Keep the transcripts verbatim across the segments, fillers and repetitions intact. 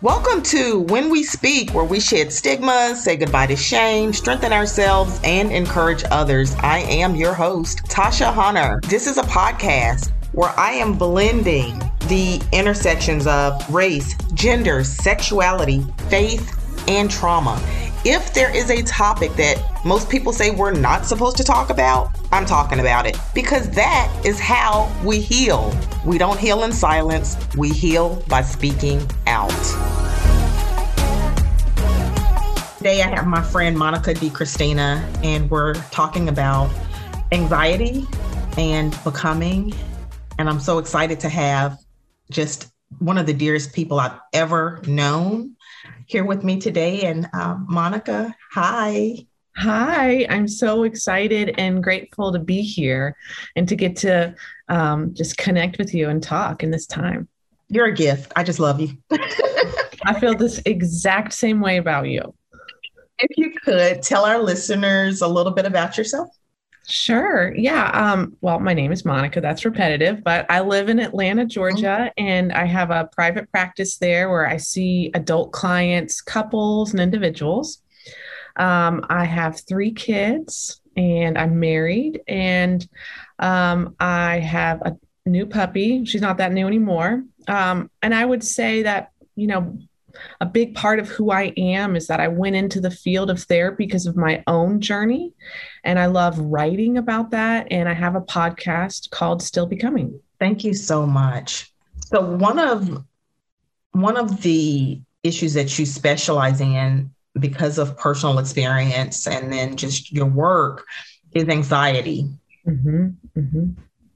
Welcome to When We Speak, where we shed stigma, say goodbye to shame, strengthen ourselves, and encourage others. I am your host, Tasha Hunter. This is a podcast where I am blending the intersections of race, gender, sexuality, faith, and trauma. If there is a topic that most people say we're not supposed to talk about, I'm talking about it because that is how we heal. We don't heal in silence. We heal by speaking out. Today, I have my friend Monica DiCristina, and we're talking about anxiety and becoming. And I'm so excited to have just one of the dearest people I've ever known here with me today. And uh, Monica, hi. Hi, I'm so excited and grateful to be here and to get to um, just connect with you and talk in this time. You're a gift. I just love you. I feel this exact same way about you. If you could tell our listeners a little bit about yourself. Sure. Yeah. Um, well, my name is Monica. That's repetitive, but I live in Atlanta, Georgia, and I have a private practice there where I see adult clients, couples, and individuals. Um, I have three kids and I'm married, and um, I have a new puppy. She's not that new anymore. Um, and I would say that, you know, a big part of who I am is that I went into the field of therapy because of my own journey. And I love writing about that. And I have a podcast called Still Becoming. Thank you so much. So one of, one of the issues that you specialize in because of personal experience and then just your work is anxiety. Mm-hmm, mm-hmm.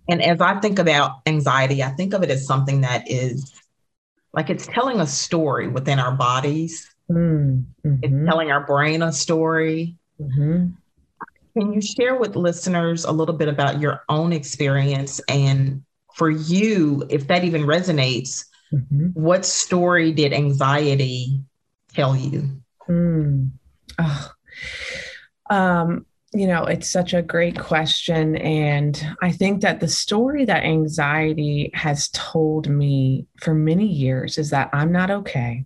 And as I think about anxiety, I think of it as something that is like it's telling a story within our bodies. Mm-hmm. It's telling our brain a story. Mm-hmm. Can you share with listeners a little bit about your own experience? And for you, if that even resonates, mm-hmm. what story did anxiety tell you? Mm. Oh. Um, you know, it's such a great question. And I think that the story that anxiety has told me for many years is that I'm not okay.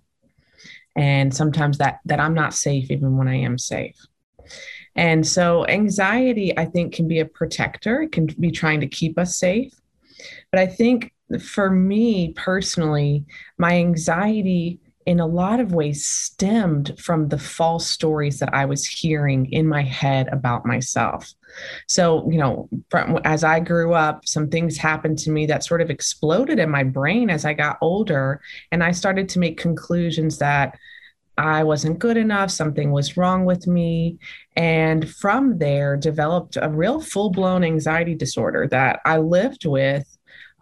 And sometimes that, that I'm not safe, even when I am safe. And so anxiety, I think, can be a protector. It can be trying to keep us safe. But I think for me personally, my anxiety in a lot of ways stemmed from the false stories that I was hearing in my head about myself. So, you know, as I grew up, some things happened to me that sort of exploded in my brain as I got older. And I started to make conclusions that I wasn't good enough, something was wrong with me. And from there developed a real full-blown anxiety disorder that I lived with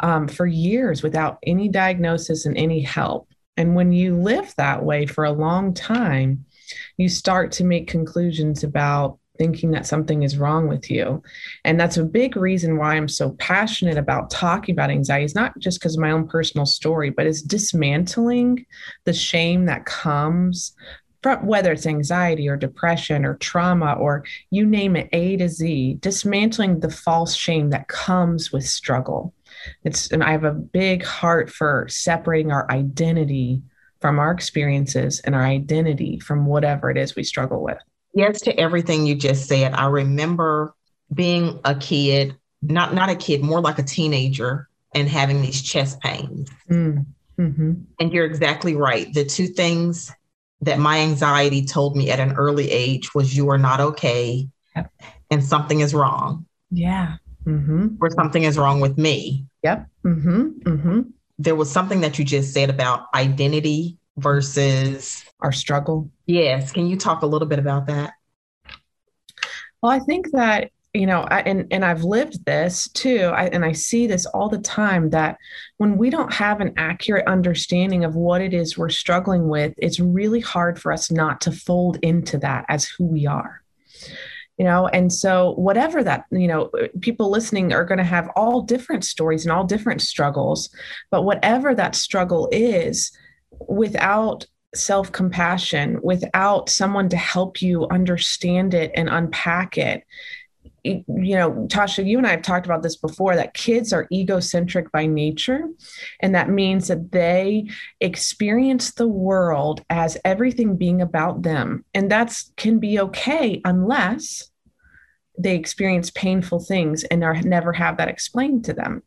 um, for years without any diagnosis and any help. And when you live that way for a long time, you start to make conclusions about thinking that something is wrong with you. And that's a big reason why I'm so passionate about talking about anxiety. It's not just because of my own personal story, but it's dismantling the shame that comes from whether it's anxiety or depression or trauma or you name it, A to Z, dismantling the false shame that comes with struggle. It's, and I have a big heart for separating our identity from our experiences and our identity from whatever it is we struggle with. Yes, to everything you just said. I remember being a kid, not, not a kid, more like a teenager, and having these chest pains. Mm-hmm. And you're exactly right. The two things that my anxiety told me at an early age was you are not okay. Yep. And something is wrong. Yeah. Mm-hmm. Or something is wrong with me. Yep. Mm-hmm. Mm-hmm. There was something that you just said about identity versus our struggle. Yes. Can you talk a little bit about that? Well, I think that, you know, I, and, and I've lived this too. I, and I see this all the time that when we don't have an accurate understanding of what it is we're struggling with, it's really hard for us not to fold into that as who we are. You know, and so whatever that, you know, people listening are going to have all different stories and all different struggles, but whatever that struggle is, without self-compassion, without someone to help you understand it and unpack it, you know, Tasha, you and I have talked about this before, that kids are egocentric by nature. And that means that they experience the world as everything being about them. And that's can be okay unless they experience painful things and are never have that explained to them.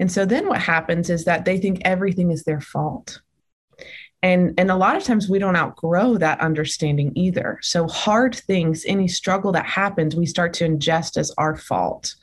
And so then what happens is that they think everything is their fault. And, and a lot of times we don't outgrow that understanding either. So hard things, any struggle that happens, we start to ingest as our fault.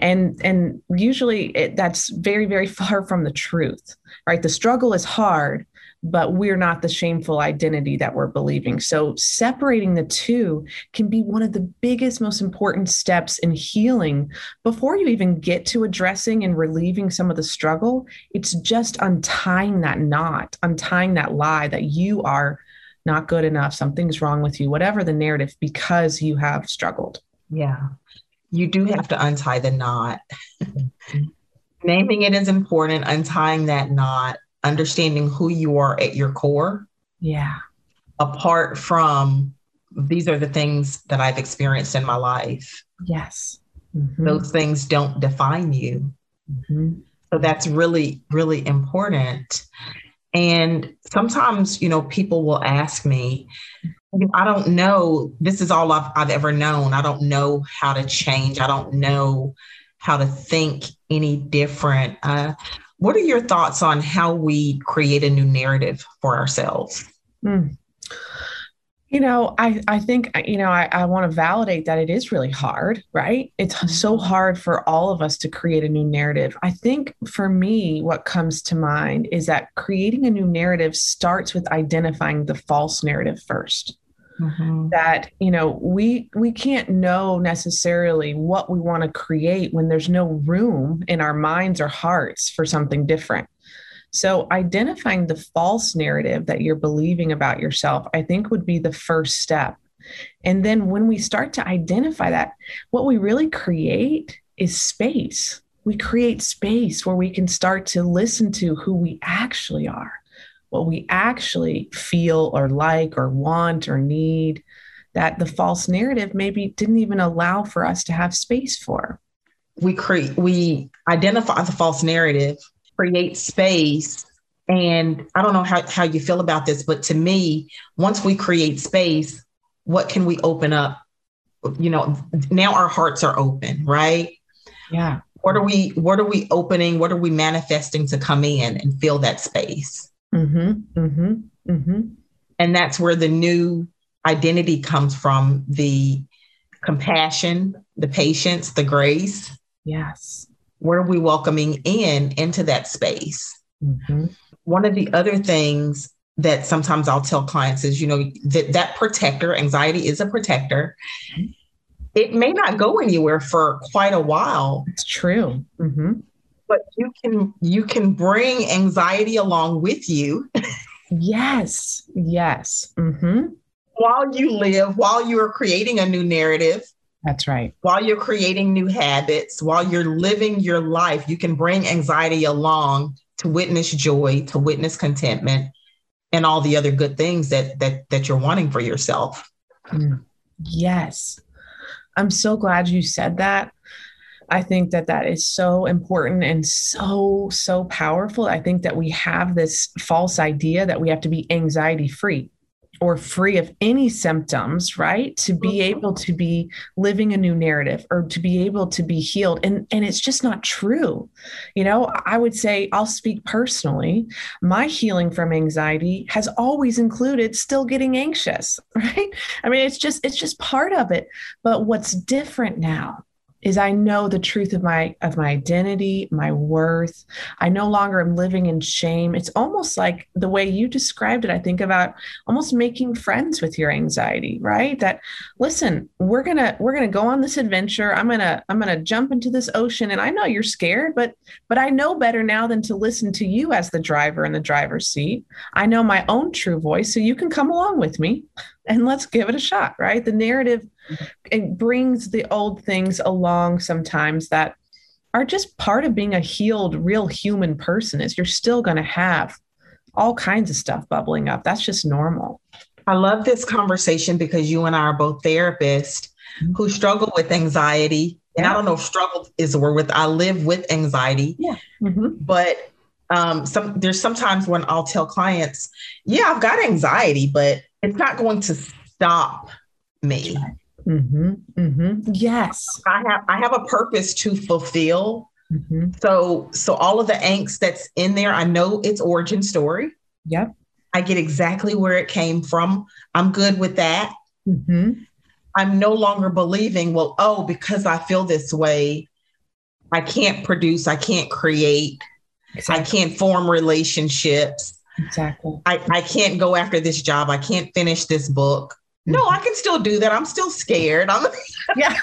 And, and usually it, that's very, very far from the truth, right? The struggle is hard, but we're not the shameful identity that we're believing. So separating the two can be one of the biggest, most important steps in healing. Before you even get to addressing and relieving some of the struggle, it's just untying that knot, untying that lie that you are not good enough, something's wrong with you, whatever the narrative, because you have struggled. Yeah, you do have to untie the knot. Naming it is important, untying that knot. Understanding who you are at your core. Yeah. Apart from these are the things that I've experienced in my life. Yes. Mm-hmm. Those things don't define you. Mm-hmm. So that's really, really important. And sometimes, you know, people will ask me, I don't know, this is all I've, I've ever known. I don't know how to change. I don't know how to think any different. Uh, What are your thoughts on how we create a new narrative for ourselves? Mm. You know, I, I think, you know, I, I want to validate that it is really hard, right? It's so hard for all of us to create a new narrative. I think for me, what comes to mind is that creating a new narrative starts with identifying the false narrative first. Mm-hmm. That, you know, we, we can't know necessarily what we want to create when there's no room in our minds or hearts for something different. So identifying the false narrative that you're believing about yourself, I think would be the first step. And then when we start to identify that, what we really create is space. We create space where we can start to listen to who we actually are, what we actually feel or like or want or need, that the false narrative maybe didn't even allow for us to have space for. We create, we identify the false narrative, create space. And I don't know how, how you feel about this, but to me, once we create space, what can we open up? You know, now our hearts are open, right? Yeah. What are we, what are we opening? What are we manifesting to come in and fill that space? Mm-hmm, mm-hmm, mm-hmm. And that's where the new identity comes from, the compassion, the patience, the grace. Yes. What are we welcoming in into that space? Mm-hmm. One of the other things that sometimes I'll tell clients is, you know, that, that protector, anxiety is a protector. Mm-hmm. It may not go anywhere for quite a while. It's true. Mm-hmm. But you can you can bring anxiety along with you. Yes, yes. Mm-hmm. While you live, while you are creating a new narrative. That's right. While you're creating new habits, while you're living your life, you can bring anxiety along to witness joy, to witness contentment, and all the other good things that that that you're wanting for yourself. Mm. Yes. I'm so glad you said that. I think that that is so important and so, so powerful. I think that we have this false idea that we have to be anxiety free or free of any symptoms, right? To be able to be living a new narrative or to be able to be healed. And, and it's just not true. You know, I would say, I'll speak personally, my healing from anxiety has always included still getting anxious, right? I mean, it's just, it's just part of it. But what's different now is I know the truth of my, of my identity, my worth. I no longer am living in shame. It's almost like the way you described it, I think about almost making friends with your anxiety, right? That, listen, we're going to, we're going to go on this adventure. I'm going to, I'm going to jump into this ocean, and I know you're scared, but, but I know better now than to listen to you as the driver in the driver's seat. I know my own true voice, so you can come along with me and let's give it a shot, right? The narrative, it brings the old things along sometimes that are just part of being a healed, real human person. Is you're still going to have all kinds of stuff bubbling up. That's just normal. I love this conversation because you and I are both therapists who struggle with anxiety, and I don't know if struggle is the word with, I live with anxiety, yeah. Mm-hmm. but um, some there's sometimes when I'll tell clients, yeah, I've got anxiety, but it's not going to stop me. Mm-hmm. Mm-hmm. Yes. I have, I have a purpose to fulfill. Mm-hmm. So, so all of the angst that's in there, I know its origin story. Yep. I get exactly where it came from. I'm good with that. Mm-hmm. I'm no longer believing, well, oh, because I feel this way, I can't produce, I can't create, exactly. I can't form relationships. Exactly. I, I can't go after this job. I can't finish this book. Mm-hmm. No, I can still do that. I'm still scared. I'm yeah,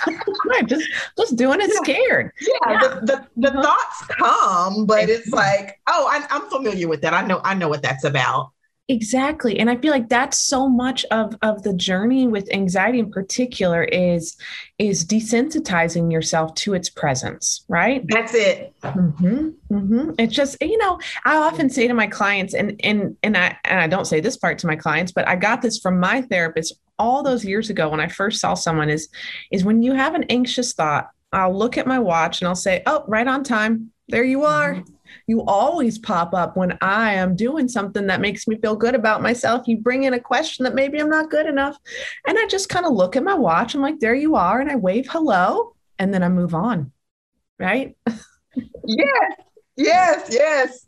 just, just doing it yeah. scared. Yeah, yeah. The, the, the thoughts come, but it's like, oh, I, I'm familiar with that. I know, I know what that's about. Exactly. And I feel like that's so much of, of the journey with anxiety in particular is, is desensitizing yourself to its presence, right? That's it. Mm-hmm, mm-hmm. It's just, you know, I often say to my clients and, and, and I, and I don't say this part to my clients, but I got this from my therapist all those years ago when I first saw someone is, is when you have an anxious thought, I'll look at my watch and I'll say, oh, right on time. There you are. Mm-hmm. You always pop up when I am doing something that makes me feel good about myself. You bring in a question that maybe I'm not good enough. And I just kind of look at my watch. I'm like, there you are. And I wave hello. And then I move on. Right? Yes. Yes. Yes.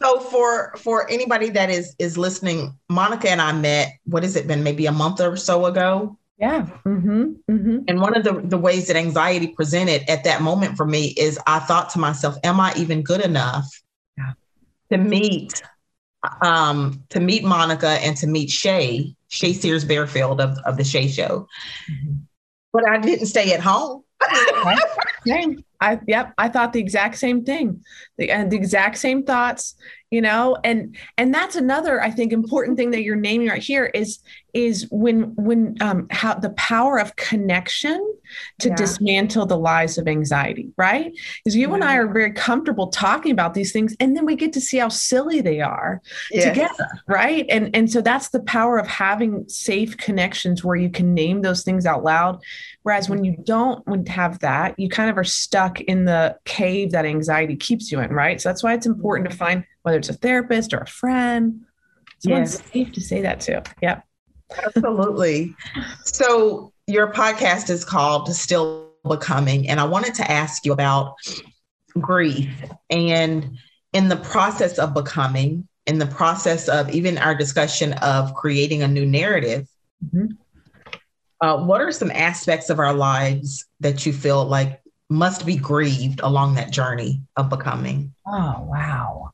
So for, for anybody that is, is listening, Monica and I met, what has it been? Maybe a month or so ago. Yeah. Mm-hmm. Mm-hmm. And one of the, the ways that anxiety presented at that moment for me is I thought to myself, am I even good enough yeah. to meet, um, to meet Monica and to meet Shay, Shay Sears-Barfield of, of the Shay Show. Mm-hmm. But I didn't stay at home. Same. I, yep. I thought the exact same thing the, and the exact same thoughts, you know, and, and that's another, I think, important thing that you're naming right here is, is when, when, um, how the power of connection to yeah. dismantle the lies of anxiety, right? Because you yeah. and I are very comfortable talking about these things and then we get to see how silly they are yes. together. Right. And, and so that's the power of having safe connections where you can name those things out loud. Whereas when you don't have that, you kind of are stuck in the cave that anxiety keeps you in. Right. So that's why it's important to find whether it's a therapist or a friend, someone yes. safe to say that to. Yep. Absolutely. So your podcast is called Still Becoming, and I wanted to ask you about grief and in the process of becoming, in the process of even our discussion of creating a new narrative, mm-hmm. uh, what are some aspects of our lives that you feel like must be grieved along that journey of becoming? Oh, wow.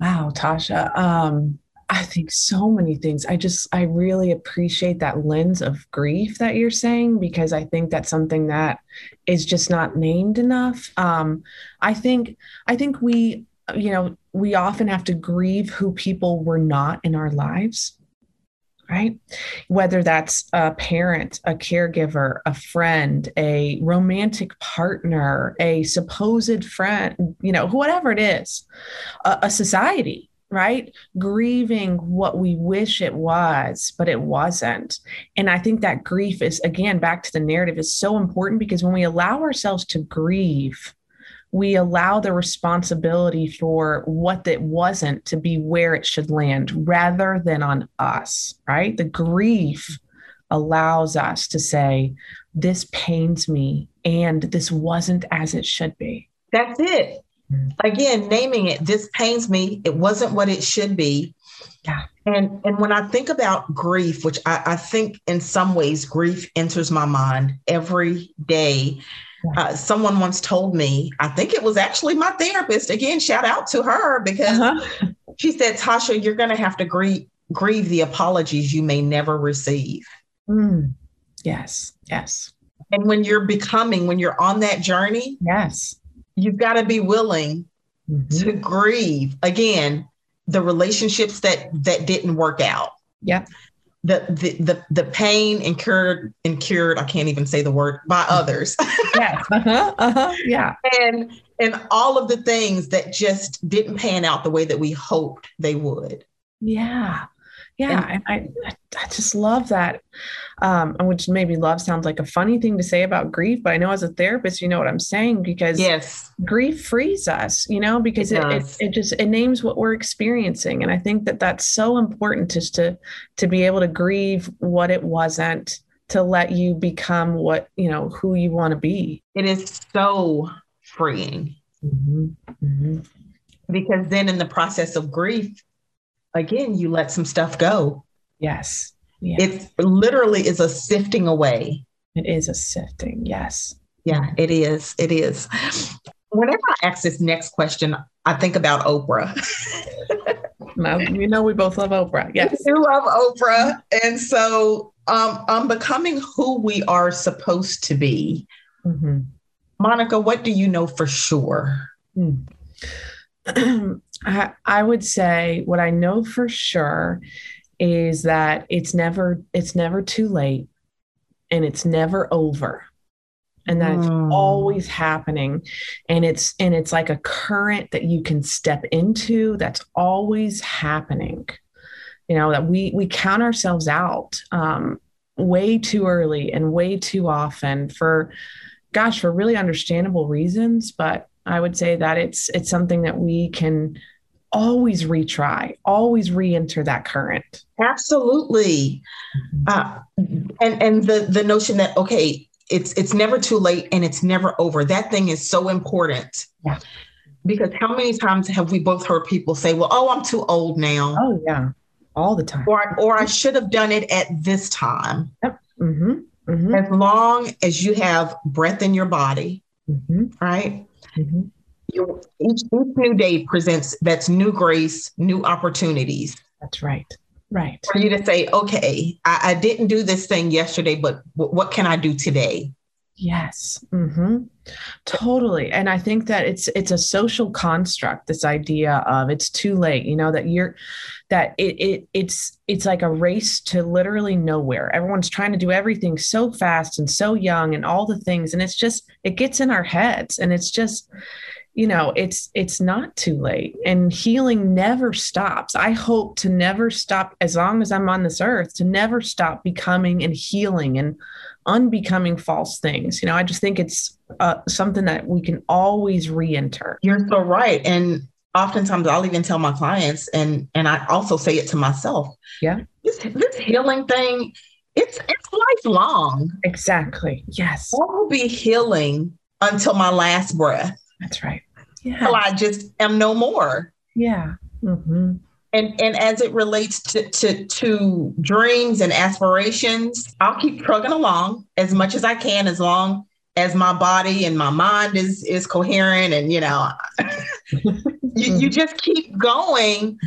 Wow, Tasha. Um, I think so many things. I just, I really appreciate that lens of grief that you're saying, because I think that's something that is just not named enough. Um, I think, I think we, you know, we often have to grieve who people were not in our lives, right? Whether that's a parent, a caregiver, a friend, a romantic partner, a supposed friend, you know, whatever it is, a, a society, right? Grieving what we wish it was, but it wasn't. And I think that grief is, again, back to the narrative, is so important because when we allow ourselves to grieve, we allow the responsibility for what that wasn't to be where it should land rather than on us, right? The grief allows us to say, this pains me and this wasn't as it should be. That's it. Again, naming it, this pains me. It wasn't what it should be. Yeah. And and when I think about grief, which I, I think in some ways grief enters my mind every day. Yeah. Uh, someone once told me, I think it was actually my therapist. Again, shout out to her because uh-huh. she said, Tasha, you're going to have to grieve, grieve the apologies you may never receive. Mm. Yes. Yes. And when you're becoming, when you're on that journey. Yes. You've got to be willing mm-hmm. to grieve again, the relationships that, that didn't work out. Yeah. The, the, the, the pain incurred incurred. I can't even say the word by others. Yeah. Uh-huh. Uh-huh. Yeah. And, and all of the things that just didn't pan out the way that we hoped they would. Yeah. Yeah. And I, I just love that. Um, which maybe love sounds like a funny thing to say about grief, but I know as a therapist, you know what I'm saying, because yes, grief frees us, you know, because it, it, it, it just, it names what we're experiencing. And I think that that's so important, just to, to be able to grieve what it wasn't, to let you become what, you know, who you want to be. It is so freeing. Mm-hmm. Mm-hmm. Because then in the process of grief, again, you let some stuff go. Yes. Yes. It literally is a sifting away. It is a sifting. Yes. Yeah, it is. It is. Whenever I ask this next question, I think about Oprah. No, you know, we both love Oprah. Yes. We do love Oprah. And so um, um, becoming who we are supposed to be. Mm-hmm. Monica, what do you know for sure? Mm. I, I would say what I know for sure is that it's never, it's never too late, and it's never over, and that mm. it's always happening. And it's, and it's like a current that you can step into that's always happening. You know, that we, we count ourselves out um, way too early and way too often for, gosh, for really understandable reasons. But I would say that it's, it's something that we can always retry, always re-enter that current. Absolutely. Uh, and, and the, the notion that, okay, it's, it's never too late and it's never over. That thing is so important. Yeah. Because how many times have we both heard people say, well, oh, I'm too old now. Oh yeah. All the time. Or, or I should have done it at this time. Yep. Mm-hmm. Mm-hmm. As long as you have breath in your body, mm-hmm. right? Mm-hmm. You, each, each new day presents that's new grace, new opportunities. That's right. Right. For you to say, okay, I, I didn't do this thing yesterday, but w- what can I do today? Yes. Mm-hmm. Totally. And I think that it's, it's a social construct, this idea of it's too late, you know, that you're, that it, it, it's, it's like a race to literally nowhere. Everyone's trying to do everything so fast and so young and all the things. And it's just, it gets in our heads, and it's just, you know, it's, it's not too late, and healing never stops. I hope to never stop as long as I'm on this earth, to never stop becoming and healing and unbecoming false things. You know, I just think it's uh, something that we can always re-enter. You're so right. And oftentimes I'll even tell my clients, and, and I also say it to myself. Yeah. This, this healing thing, it's, it's lifelong. Exactly. Yes. I will be healing until my last breath. That's right. Yeah. Well, I just am no more. Yeah. Mm-hmm. And and as it relates to, to, to dreams and aspirations, I'll keep plugging along as much as I can, as long as my body and my mind is, is coherent. And, you know, you, you just keep going,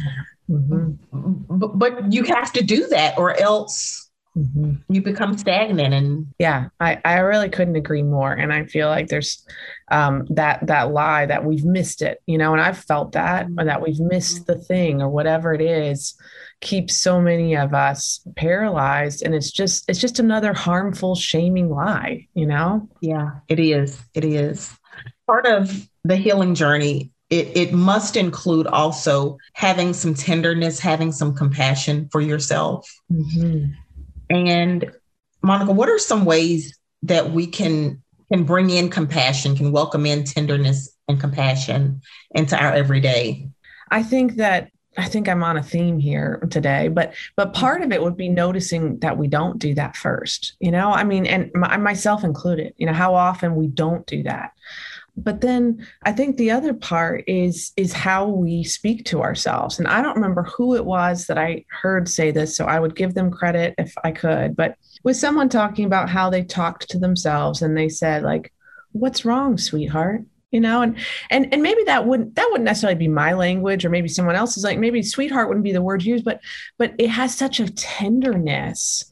mm-hmm. b- but you have to do that, or else mm-hmm. you become stagnant. And yeah, I, I really couldn't agree more. And I feel like there's um, that, that lie that we've missed it, you know, and I've felt that, or that we've missed the thing or whatever it is, keeps so many of us paralyzed. And it's just, it's just another harmful, shaming lie, you know? Yeah, it is. It is part of the healing journey. It, it must include also having some tenderness, having some compassion for yourself. Mm-hmm. And Monica, what are some ways that we can, can bring in compassion, can welcome in tenderness and compassion into our everyday? I think that, I think I'm on a theme here today, but, but part of it would be noticing that we don't do that first, you know, I mean, and my, myself included, you know, how often we don't do that. But then I think the other part is, is how we speak to ourselves. And I don't remember who it was that I heard say this, so I would give them credit if I could, but with someone talking about how they talked to themselves, and they said like, what's wrong, sweetheart? You know, and, and, and maybe that wouldn't, that wouldn't necessarily be my language, or maybe someone else's, like maybe sweetheart wouldn't be the word used, but, but it has such a tenderness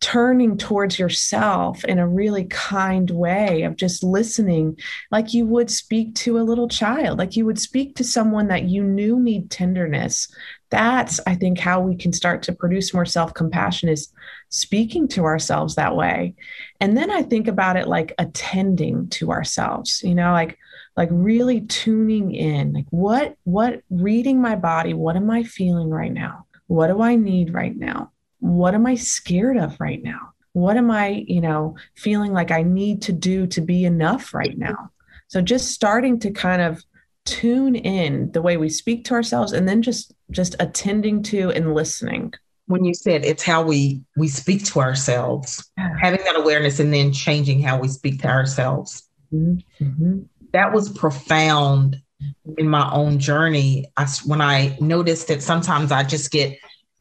turning towards yourself in a really kind way of just listening, like you would speak to a little child, like you would speak to someone that you knew need tenderness. That's, I think, how we can start to produce more self-compassion, is speaking to ourselves that way. And then I think about it like attending to ourselves, you know, like, like really tuning in, like what, what, reading my body, what am I feeling right now? What do I need right now? What am I scared of right now? What am I, you know, feeling like I need to do to be enough right now? So just starting to kind of tune in the way we speak to ourselves, and then just, just attending to and listening. When you said it's how we, we speak to ourselves, having that awareness and then changing how we speak to ourselves. Mm-hmm. That was profound in my own journey. I, when I noticed that sometimes I just get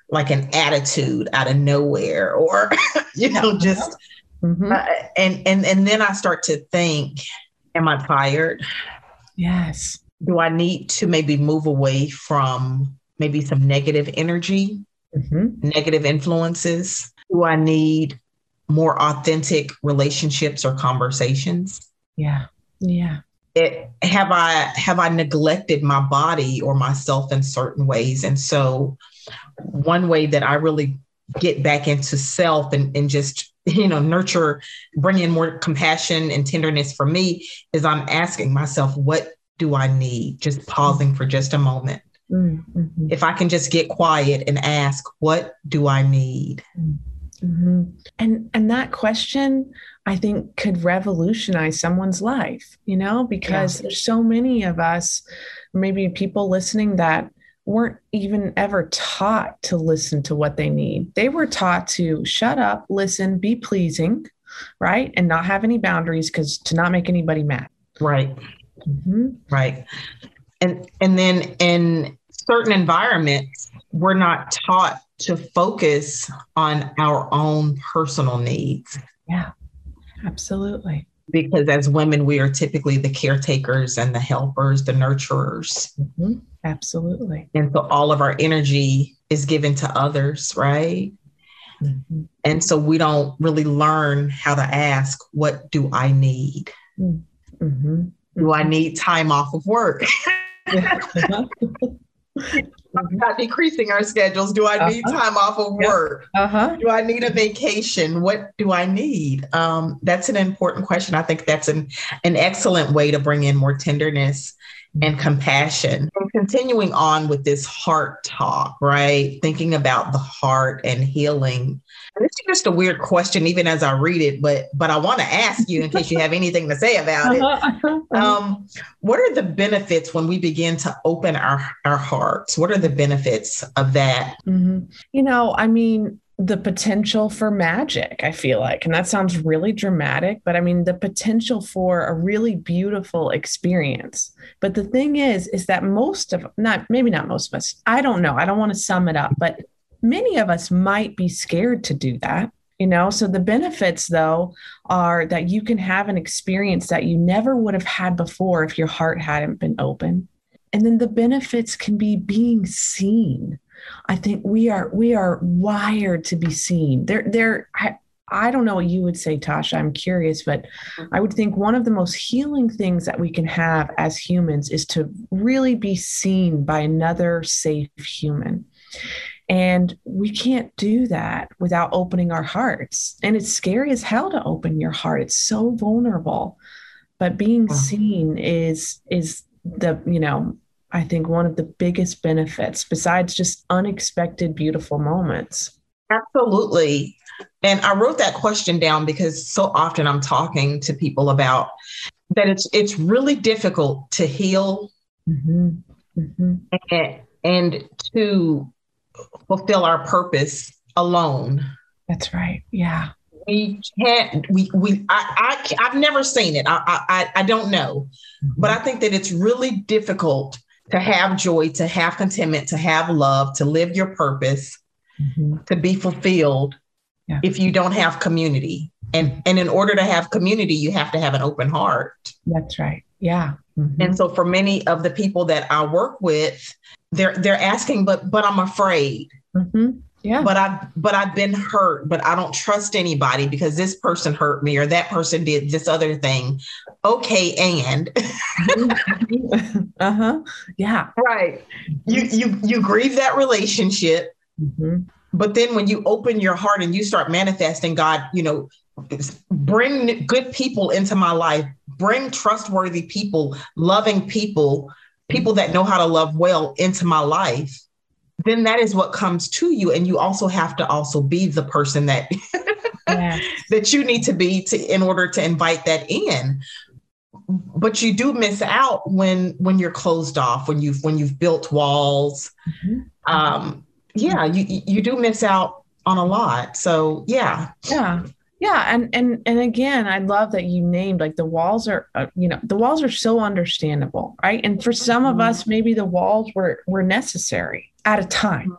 like an attitude out of nowhere, or, you know, just, mm-hmm. uh, and, and, and then I start to think, am I tired? Yes. Do I need to maybe move away from maybe some negative energy? Mm-hmm. Negative influences? Do I need more authentic relationships or conversations? Yeah. Yeah. It, have I, have I neglected my body or myself in certain ways? And so one way that I really get back into self and, and just, you know, nurture, bring in more compassion and tenderness for me is I'm asking myself, what do I need? Just pausing for just a moment. Mm-hmm. If I can just get quiet and ask, what do I need? Mm-hmm. And and that question, I think, could revolutionize someone's life, you know, because yeah. there's so many of us, maybe people listening that weren't even ever taught to listen to what they need. They were taught to shut up, listen, be pleasing, right? And not have any boundaries, because to not make anybody mad. Right. Mm-hmm. Right. And and then in certain environments, we're not taught to focus on our own personal needs. Yeah, absolutely. Because as women, we are typically the caretakers and the helpers, the nurturers. Mm-hmm. Absolutely. And so all of our energy is given to others, right? Mm-hmm. And so we don't really learn how to ask, what do I need? Mm-hmm. Do I need time off of work? I'm not decreasing our schedules. Do I uh-huh. need time off of yeah. work? Uh-huh. Do I need a vacation? What do I need? Um, that's an important question. I think that's an, an excellent way to bring in more tenderness and compassion. And continuing on with this heart talk, right? Thinking about the heart and healing. And this is just a weird question, even as I read it, but but I want to ask you in case you have anything to say about it. Um, what are the benefits when we begin to open our, our hearts? What are the benefits of that? Mm-hmm. You know, I mean, the potential for magic, I feel like, and that sounds really dramatic, but I mean, the potential for a really beautiful experience. But the thing is, is that most of, not, maybe not most of us, I don't know, I don't want to sum it up, but many of us might be scared to do that, you know? So the benefits though, are that you can have an experience that you never would have had before if your heart hadn't been open. And then the benefits can be being seen. I think we are we are wired to be seen. There, there. I, I don't know what you would say, Tasha. I'm curious, but I would think one of the most healing things that we can have as humans is to really be seen by another safe human. And we can't do that without opening our hearts. And it's scary as hell to open your heart. It's so vulnerable. But being seen is is the, you know, I think one of the biggest benefits besides just unexpected, beautiful moments. Absolutely. And I wrote that question down because so often I'm talking to people about that. It's, it's really difficult to heal mm-hmm. Mm-hmm. And, and to fulfill our purpose alone. That's right. Yeah. We can't, we, we, I, I, I've never seen it. I, I, I don't know, mm-hmm. but I think that it's really difficult to have joy, to have contentment, to have love, to live your purpose, mm-hmm. to be fulfilled yeah. if you don't have community. And, and in order to have community, you have to have an open heart. That's right. Yeah. Mm-hmm. And so for many of the people that I work with, they're, they're asking, but, but I'm afraid. Mm-hmm. Yeah. But I've, but I've been hurt, but I don't trust anybody because this person hurt me or that person did this other thing. Okay. And uh-huh. Yeah. Right. You, you, you grieve that relationship, mm-hmm. but then when you open your heart and you start manifesting, God, you know, bring good people into my life, bring trustworthy people, loving people, people that know how to love well into my life. then that is what comes to you. And you also have to also be the person that, yeah. that you need to be to, in order to invite that in. But you do miss out when, when you're closed off, when you've, when you've built walls. Mm-hmm. Um, yeah, you, you do miss out on a lot. So yeah. Yeah. Yeah. And, and, and again, I love that you named, like, the walls are, uh, you know, the walls are so understandable, right? And for some of us, maybe the walls were, were necessary at a time,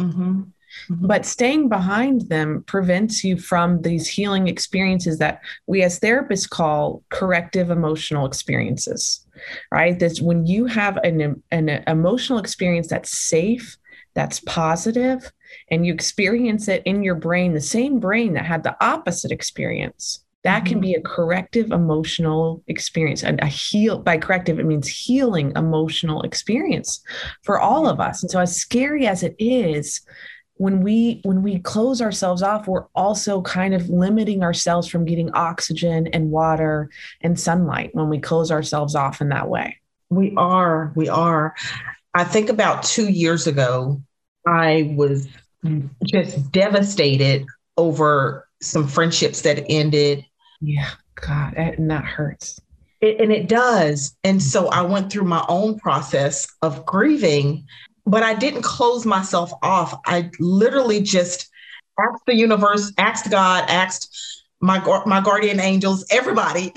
mm-hmm. Mm-hmm. but staying behind them prevents you from these healing experiences that we as therapists call corrective emotional experiences, right? That's when you have an, an emotional experience that's safe, that's positive, and you experience it in your brain, the same brain that had the opposite experience, that can be a corrective emotional experience. And a heal, by corrective, it means healing emotional experience for all of us. And so as scary as it is, when we, when we close ourselves off, we're also kind of limiting ourselves from getting oxygen and water and sunlight when we close ourselves off in that way. We are, we are. I think about two years ago, I was just devastated over some friendships that ended. Yeah, God, and that hurts. It, and it does. And so I went through my own process of grieving, but I didn't close myself off. I literally just asked the universe, asked God, asked my, my guardian angels, everybody.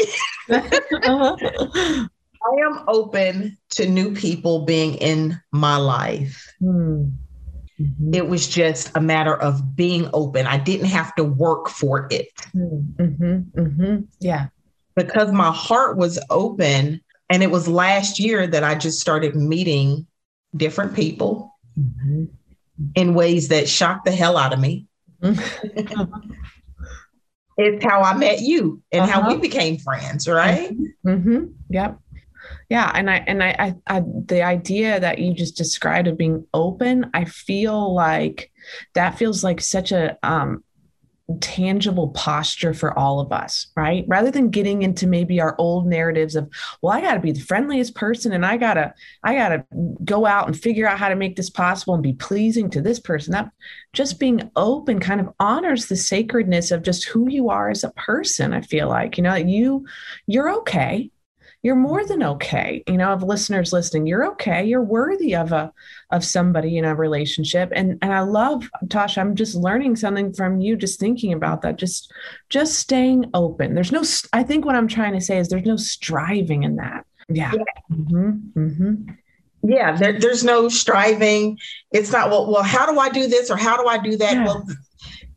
uh-huh. I am open to new people being in my life. Mm. It was just a matter of being open. I didn't have to work for it. Mm-hmm, mm-hmm, yeah. Because my heart was open. And it was last year that I just started meeting different people mm-hmm. in ways that shocked the hell out of me. Mm-hmm. It's how I met you and uh-huh. how we became friends, right? Mm-hmm, yep. Yeah. And I, and I, I, I, the idea that you just described of being open, I feel like that feels like such a, um, tangible posture for all of us, right? Rather than getting into maybe our old narratives of, well, I got to be the friendliest person and I gotta, I gotta go out and figure out how to make this possible and be pleasing to this person. That just being open kind of honors the sacredness of just who you are as a person. I feel like, you know, you, you're okay. You're more than okay. You know, of listeners listening, you're okay. You're worthy of a, of somebody in a relationship. And, and I love, Tasha, I'm just learning something from you, just thinking about that, just, just staying open. There's no, I think what I'm trying to say is there's no striving in that. Yeah. Yeah. Mm-hmm. Mm-hmm. Yeah. There, there's no striving. It's not, well, well, how do I do this? Or how do I do that? Yeah. Well,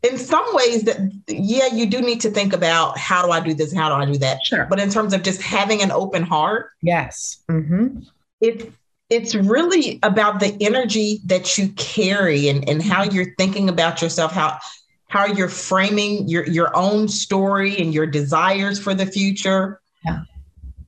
in some ways that, yeah, you do need to think about how do I do this? And how do I do that? Sure. But in terms of just having an open heart. Yes. Mm-hmm. It, it's really about the energy that you carry and, and how you're thinking about yourself, how, how you're framing your, your own story and your desires for the future. Yeah.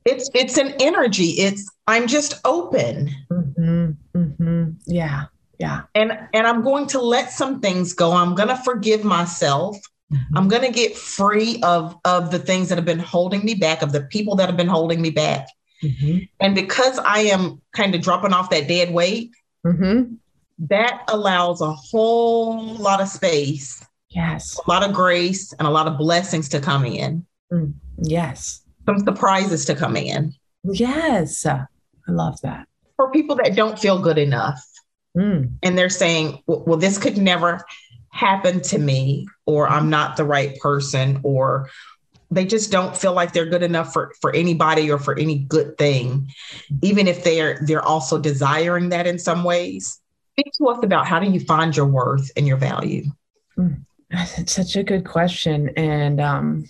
It's, it's an energy. It's, I'm just open. Mm-hmm. Mm-hmm. Yeah. Yeah. And, and I'm going to let some things go. I'm going to forgive myself. Mm-hmm. I'm going to get free of, of the things that have been holding me back, of the people that have been holding me back. Mm-hmm. And because I am kind of dropping off that dead weight, mm-hmm. that allows a whole lot of space. Yes. A lot of grace and a lot of blessings to come in. Mm. Yes. Some surprises to come in. Yes. I love that. For people that don't feel good enough. Mm. And they're saying, well, this could never happen to me, or I'm not the right person, or they just don't feel like they're good enough for, for anybody or for any good thing, even if they're they're also desiring that in some ways. Speak to us about how do you find your worth and your value? Mm. That's such a good question. And um,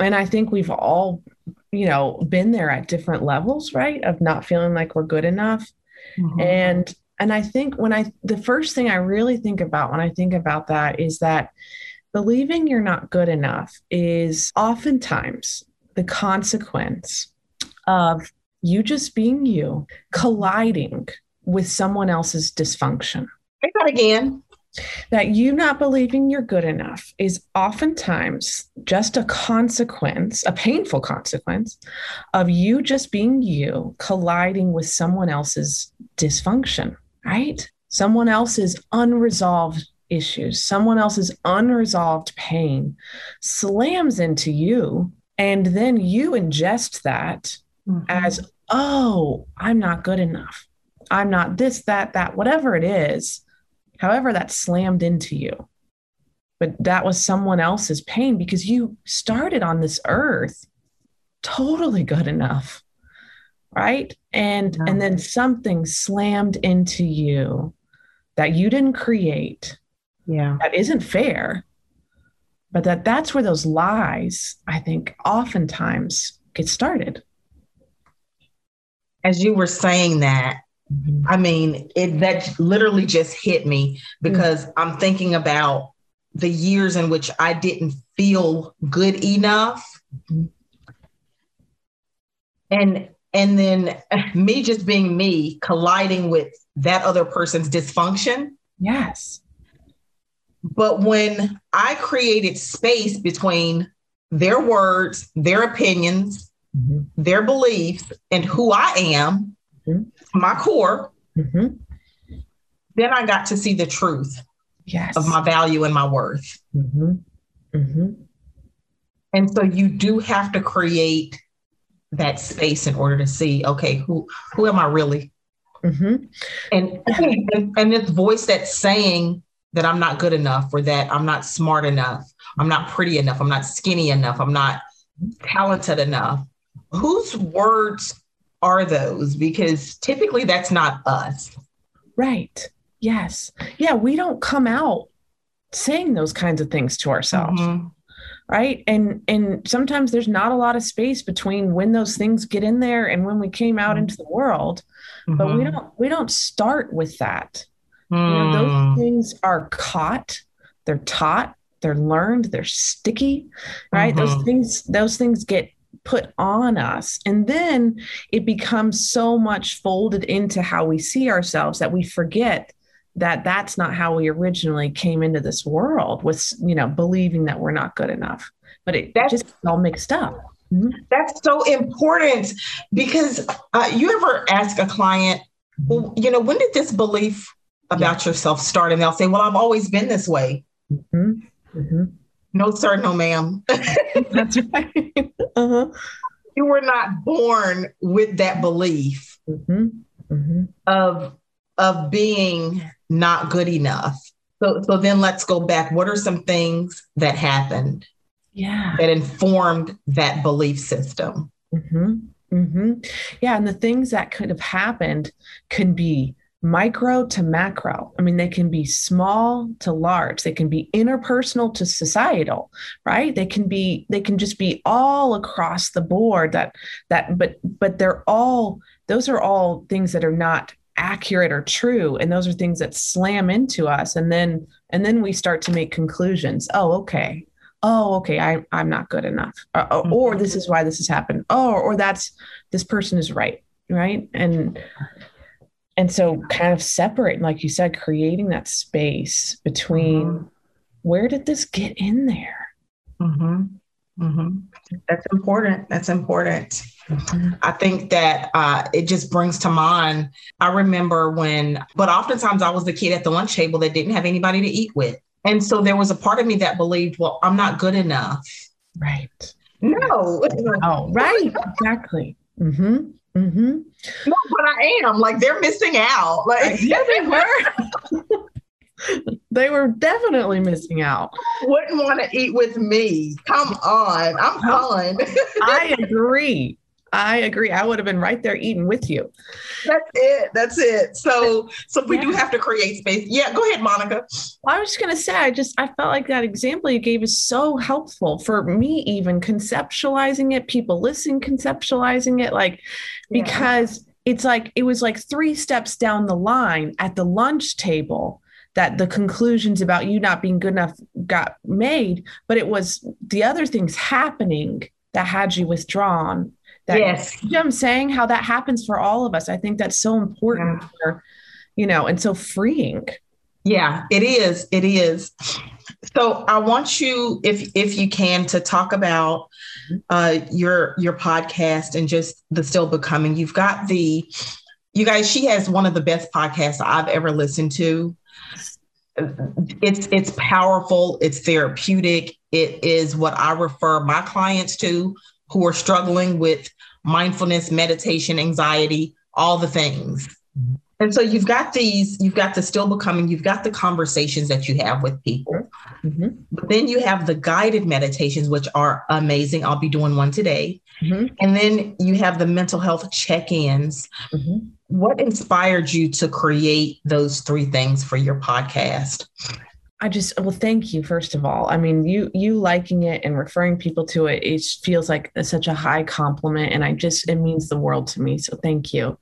and I think we've all, you know, been there at different levels, right? Of not feeling like we're good enough. Mm-hmm. And And I think when I, the first thing I really think about when I think about that is that believing you're not good enough is oftentimes the consequence of you just being you colliding with someone else's dysfunction. Say that again. That you not believing you're good enough is oftentimes just a consequence, a painful consequence of you just being you colliding with someone else's dysfunction. Right. someone else's unresolved issues, someone else's unresolved pain slams into you, and then you ingest that mm-hmm. as, oh, I'm not good enough. I'm not this, that, that, whatever it is. However, that's slammed into you. But that was someone else's pain because you started on this earth totally good enough. Right. And, yeah. and then something slammed into you that you didn't create. Yeah. That isn't fair, but that that's where those lies, I think, oftentimes get started. As you were saying that, mm-hmm. I mean, it, that literally just hit me because mm-hmm. I'm thinking about the years in which I didn't feel good enough. Mm-hmm. And, and then me just being me colliding with that other person's dysfunction. Yes. But when I created space between their words, their opinions, mm-hmm. their beliefs, and who I am, mm-hmm. my core, mm-hmm. then I got to see the truth. Yes. Of my value and my worth. Mm-hmm. Mm-hmm. And so you do have to create that space in order to see, okay, who, who am I really? Mm-hmm. And, and, and this voice that's saying that I'm not good enough, or that I'm not smart enough, I'm not pretty enough, I'm not skinny enough, I'm not talented enough. Whose words are those? Because typically that's not us. Right. Yes. Yeah. We don't come out saying those kinds of things to ourselves. Mm-hmm. Right. And, and sometimes there's not a lot of space between when those things get in there and when we came out into the world, mm-hmm. but we don't, we don't start with that. Mm. You know, those things are caught, they're taught, they're learned, they're sticky, right? Mm-hmm. Those things, those things get put on us. And then it becomes so much folded into how we see ourselves that we forget that that's not how we originally came into this world, with, you know, believing that we're not good enough, but it that's, just all mixed up. Mm-hmm. That's so important because uh, you ever ask a client, well, you know, when did this belief about yeah. yourself start? And they'll say, well, I've always been this way. Mm-hmm. Mm-hmm. No, sir. No, ma'am. That's right. Uh-huh. You were not born with that belief mm-hmm. Mm-hmm. of, of being not good enough. So, so then let's go back. What are some things that happened yeah. that informed that belief system? Mm-hmm. Mm-hmm. Yeah. And the things that could have happened could be micro to macro. I mean, they can be small to large. They can be interpersonal to societal, right? They can be, they can just be all across the board that, that, but, but they're all, those are all things that are not accurate or true. And those are things that slam into us. And then, and then we start to make conclusions. Oh, okay. Oh, okay. I, I'm not good enough. Or, or, or this is why this has happened. Oh, or, or that's, this person is right. Right. And, and so kind of separate, like you said, creating that space between mm-hmm. where did this get in there? Mm-hmm. Mm-hmm. That's important. That's important. Mm-hmm. I think that uh, it just brings to mind. I remember when, but oftentimes I was the kid at the lunch table that didn't have anybody to eat with. And so there was a part of me that believed, well, I'm not good enough. Right. No. Oh, right. Exactly. Mm-hmm. Mm-hmm. No, but I am. Like, they're missing out. Like, yeah, they were. They were definitely missing out. Wouldn't want to eat with me. Come on. I'm fun. I agree. I agree. I would have been right there eating with you. That's it. That's it. So, so we yeah. do have to create space. Yeah. Go ahead, Monica. Well, I was just going to say, I just, I felt like that example you gave is so helpful for me, even conceptualizing it, people listening, conceptualizing it, like, because yeah. it's like, it was like three steps down the line at the lunch table that the conclusions about you not being good enough got made, but it was the other things happening that had you withdrawn. That, yes. You know what I'm saying? How that happens for all of us. I think that's so important, yeah. for, you know, and so freeing. Yeah, it is. It is. So I want you, if if you can, to talk about uh, your your podcast and just the Still Becoming. You've got the You guys, she has one of the best podcasts I've ever listened to. It's it's powerful. It's therapeutic. It is what I refer my clients to who are struggling with mindfulness, meditation, anxiety, all the things. And so you've got these, you've got the Still Becoming, you've got the conversations that you have with people, mm-hmm. but then you have the guided meditations, which are amazing. I'll be doing one today. Mm-hmm. And then you have the mental health check-ins. Mm-hmm. What inspired you to create those three things for your podcast? I just, well, thank you. First of all, I mean, you, you liking it and referring people to it, it feels like such a high compliment, and I just, it means the world to me. So thank you.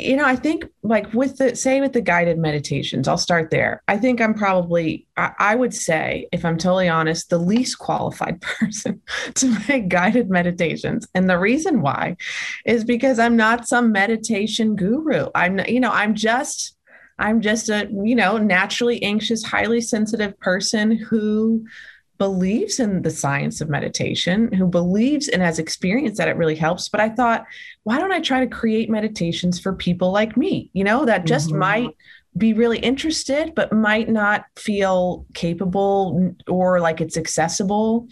You know, I think like with the, say with the guided meditations, I'll start there. I think I'm probably, I, I would say, if I'm totally honest, the least qualified person to make guided meditations. And the reason why is because I'm not some meditation guru. I'm not, you know, I'm just, I'm just a, you know, naturally anxious, highly sensitive person who believes in the science of meditation, who believes and has experienced that it really helps. But I thought, why don't I try to create meditations for people like me, you know, that just mm-hmm. might be really interested, but might not feel capable or like it's accessible.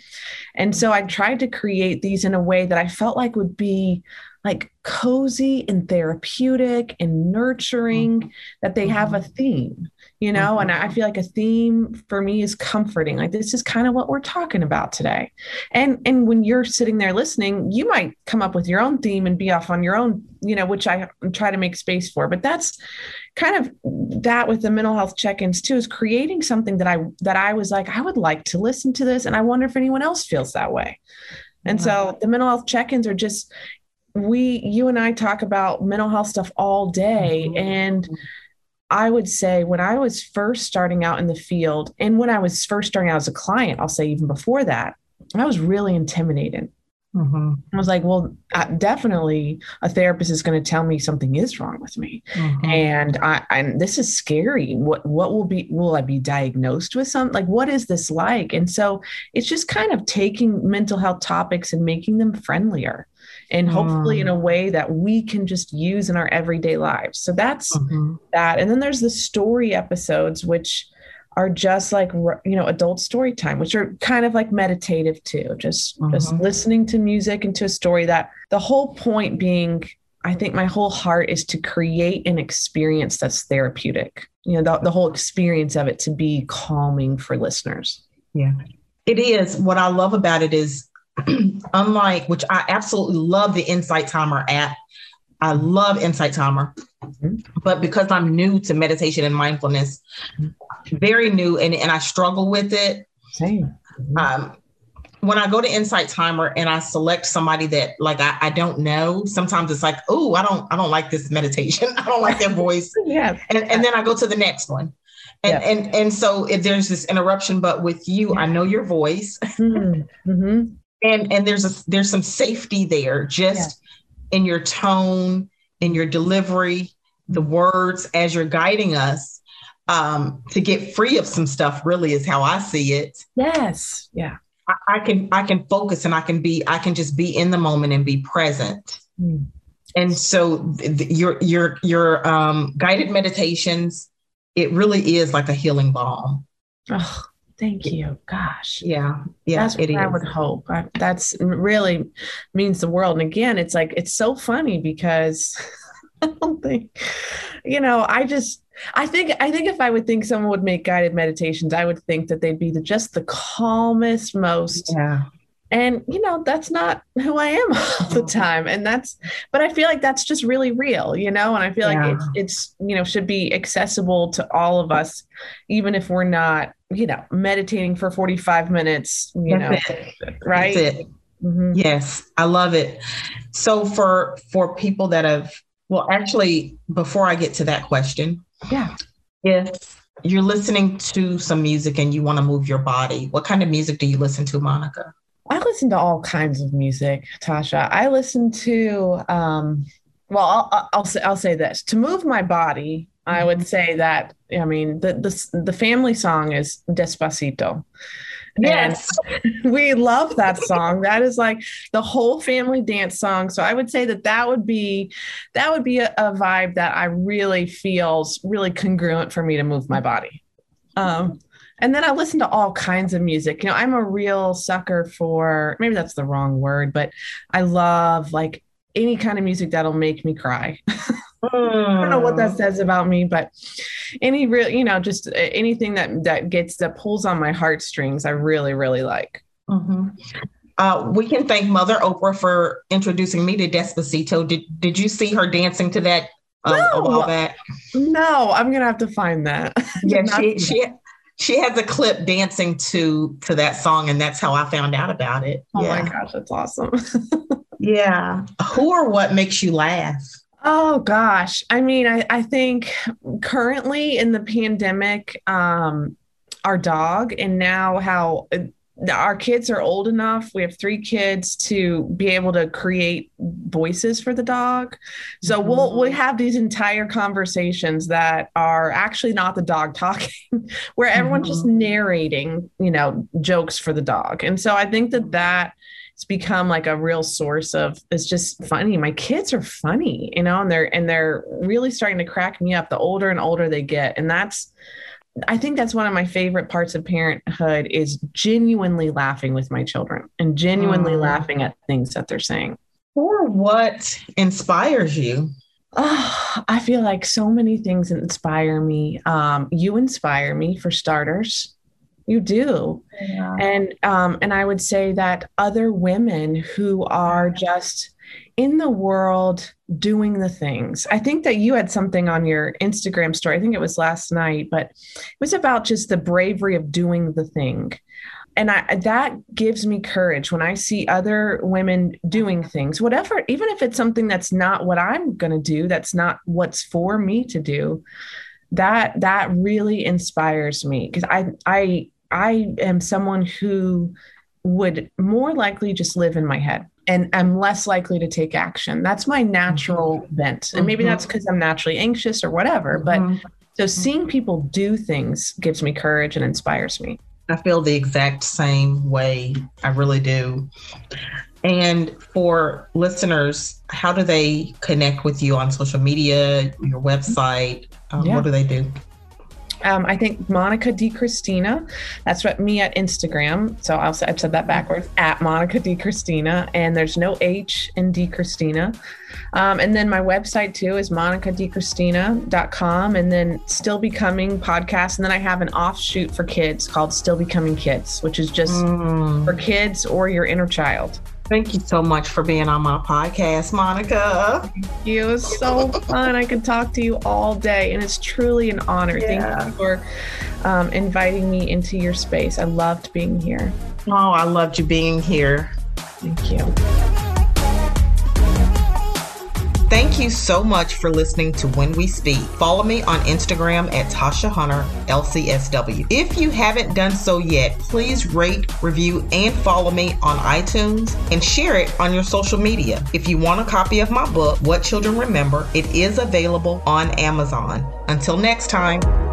And so I tried to create these in a way that I felt like would be like cozy and therapeutic and nurturing, mm-hmm. that they have a theme, you know, mm-hmm. and I feel like a theme for me is comforting. Like, this is kind of what we're talking about today. And, and when you're sitting there listening, you might come up with your own theme and be off on your own, you know, which I try to make space for, but that's kind of that with the mental health check-ins too, is creating something that I, that I was like, I would like to listen to this. And I wonder if anyone else feels that way. And mm-hmm. so the mental health check-ins are just, we, you and I talk about mental health stuff all day. And I would say when I was first starting out in the field, and when I was first starting out as a client, I'll say even before that, I was really intimidated. Mm-hmm. I was like, well, I, definitely a therapist is going to tell me something is wrong with me. Mm-hmm. And I, and this is scary. What, what will be, will I be diagnosed with something? Like, what is this like? And so it's just kind of taking mental health topics and making them friendlier. And hopefully in a way that we can just use in our everyday lives. So that's mm-hmm. that. And then there's the story episodes, which are just like, you know, adult story time, which are kind of like meditative too, just, mm-hmm. just listening to music and to a story, that the whole point being, I think my whole heart is to create an experience that's therapeutic, you know, the, the whole experience of it to be calming for listeners. Yeah, it is. What I love about it is, unlike, which I absolutely love the Insight Timer app. I love Insight Timer, mm-hmm. but because I'm new to meditation and mindfulness, very new, and, and I struggle with it. Same. Mm-hmm. Um, when I go to Insight Timer and I select somebody that like, I, I don't know, sometimes it's like, oh, I don't, I don't like this meditation. I don't like their voice. Yeah. And, and then I go to the next one. And, yeah. and, and so if there's this interruption, but with you, yeah. I know your voice. Mm-hmm. Mm-hmm. And and there's a, there's some safety there, just yeah. in your tone, in your delivery, the words as you're guiding us, um, to get free of some stuff. Really, is how I see it. Yes, yeah. I, I can I can focus and I can be I can just be in the moment and be present. Mm. And so th- your your your um, guided meditations, it really is like a healing balm. Oh. Thank you. Gosh. Yeah. Yeah. That's what I would hope. I, that's really means the world. And again, it's like, it's so funny because I don't think, you know, I just, I think, I think if I would think someone would make guided meditations, I would think that they'd be the, just the calmest, most, yeah. and you know, that's not who I am all the time. And that's, but I feel like that's just really real, you know, and I feel yeah. like it, it's, you know, should be accessible to all of us, even if we're not, you know, meditating for forty-five minutes, you that's know, it. Right? That's it. Mm-hmm. Yes. I love it. So for, for people that have, well, actually, before I get to that question, yeah, if you're listening to some music and you want to move your body, what kind of music do you listen to, Monica? I listen to all kinds of music, Tasha. I listen to, um, well, I'll, I'll, I'll say, I'll say this to move my body. I would say that, I mean, the the, the family song is Despacito. Yes. And we love that song. That is like the whole family dance song. So I would say that that would be, that would be a, a vibe that I really feels really congruent for me to move my body. Um, and then I listen to all kinds of music. You know, I'm a real sucker for, maybe that's the wrong word, but I love like any kind of music that'll make me cry. I don't know what that says about me, but any real, you know, just anything that, that gets, that pulls on my heartstrings, I really, really like. Mm-hmm. Uh, we can thank Mother Oprah for introducing me to Despacito. Did Did you see her dancing to that? Um, no, all that? No, I'm going to have to find that. Yeah, she, she, she has a clip dancing to, to that song, and that's how I found out about it. Oh yeah. My gosh, that's awesome. Yeah. Who or what makes you laugh? Oh, gosh. I mean, I, I think currently in the pandemic, um, our dog, and now how our kids are old enough. We have three kids to be able to create voices for the dog. So mm-hmm. we'll, we'll have these entire conversations that are actually not the dog talking, where everyone's mm-hmm. just narrating, you know, jokes for the dog. And so I think that that, it's become like a real source of, it's just funny. My kids are funny, you know, and they're, and they're really starting to crack me up the older and older they get. And that's, I think that's one of my favorite parts of parenthood, is genuinely laughing with my children and genuinely mm. laughing at things that they're saying. Or what inspires you? Oh, I feel like so many things inspire me. Um, you inspire me, for starters. You do. Yeah. And, um, and I would say that other women who are just in the world doing the things, I think that you had something on your Instagram story. I think it was last night, but it was about just the bravery of doing the thing. And I, that gives me courage when I see other women doing things, whatever, even if it's something that's not what I'm going to do, that's not what's for me to do. That, that really inspires me, because I, I, I am someone who would more likely just live in my head, and I'm less likely to take action. That's my natural mm-hmm. bent. And maybe mm-hmm. that's because I'm naturally anxious or whatever, but mm-hmm. so seeing people do things gives me courage and inspires me. I feel the exact same way. I really do. And for listeners, how do they connect with you on social media, your website? Um, yeah. What do they do? Um, I think Monica DiCristina. That's what me at Instagram. So I'll, I've said that backwards, at Monica DiCristina. And there's no H in DiCristina. Um, and then my website too is monica di cristina dot com, and then Still Becoming podcast. And then I have an offshoot for kids called Still Becoming Kids, which is just mm. for kids or your inner child. Thank you so much for being on my podcast, Monica. Thank you. It was so fun. I could talk to you all day, and it's truly an honor. Yeah. Thank you for um, inviting me into your space. I loved being here. Oh, I loved you being here. Thank you. Thank you so much for listening to When We Speak. Follow me on Instagram at Tasha Hunter, L C S W. If you haven't done so yet, please rate, review, and follow me on iTunes, and share it on your social media. If you want a copy of my book, What Children Remember, it is available on Amazon. Until next time.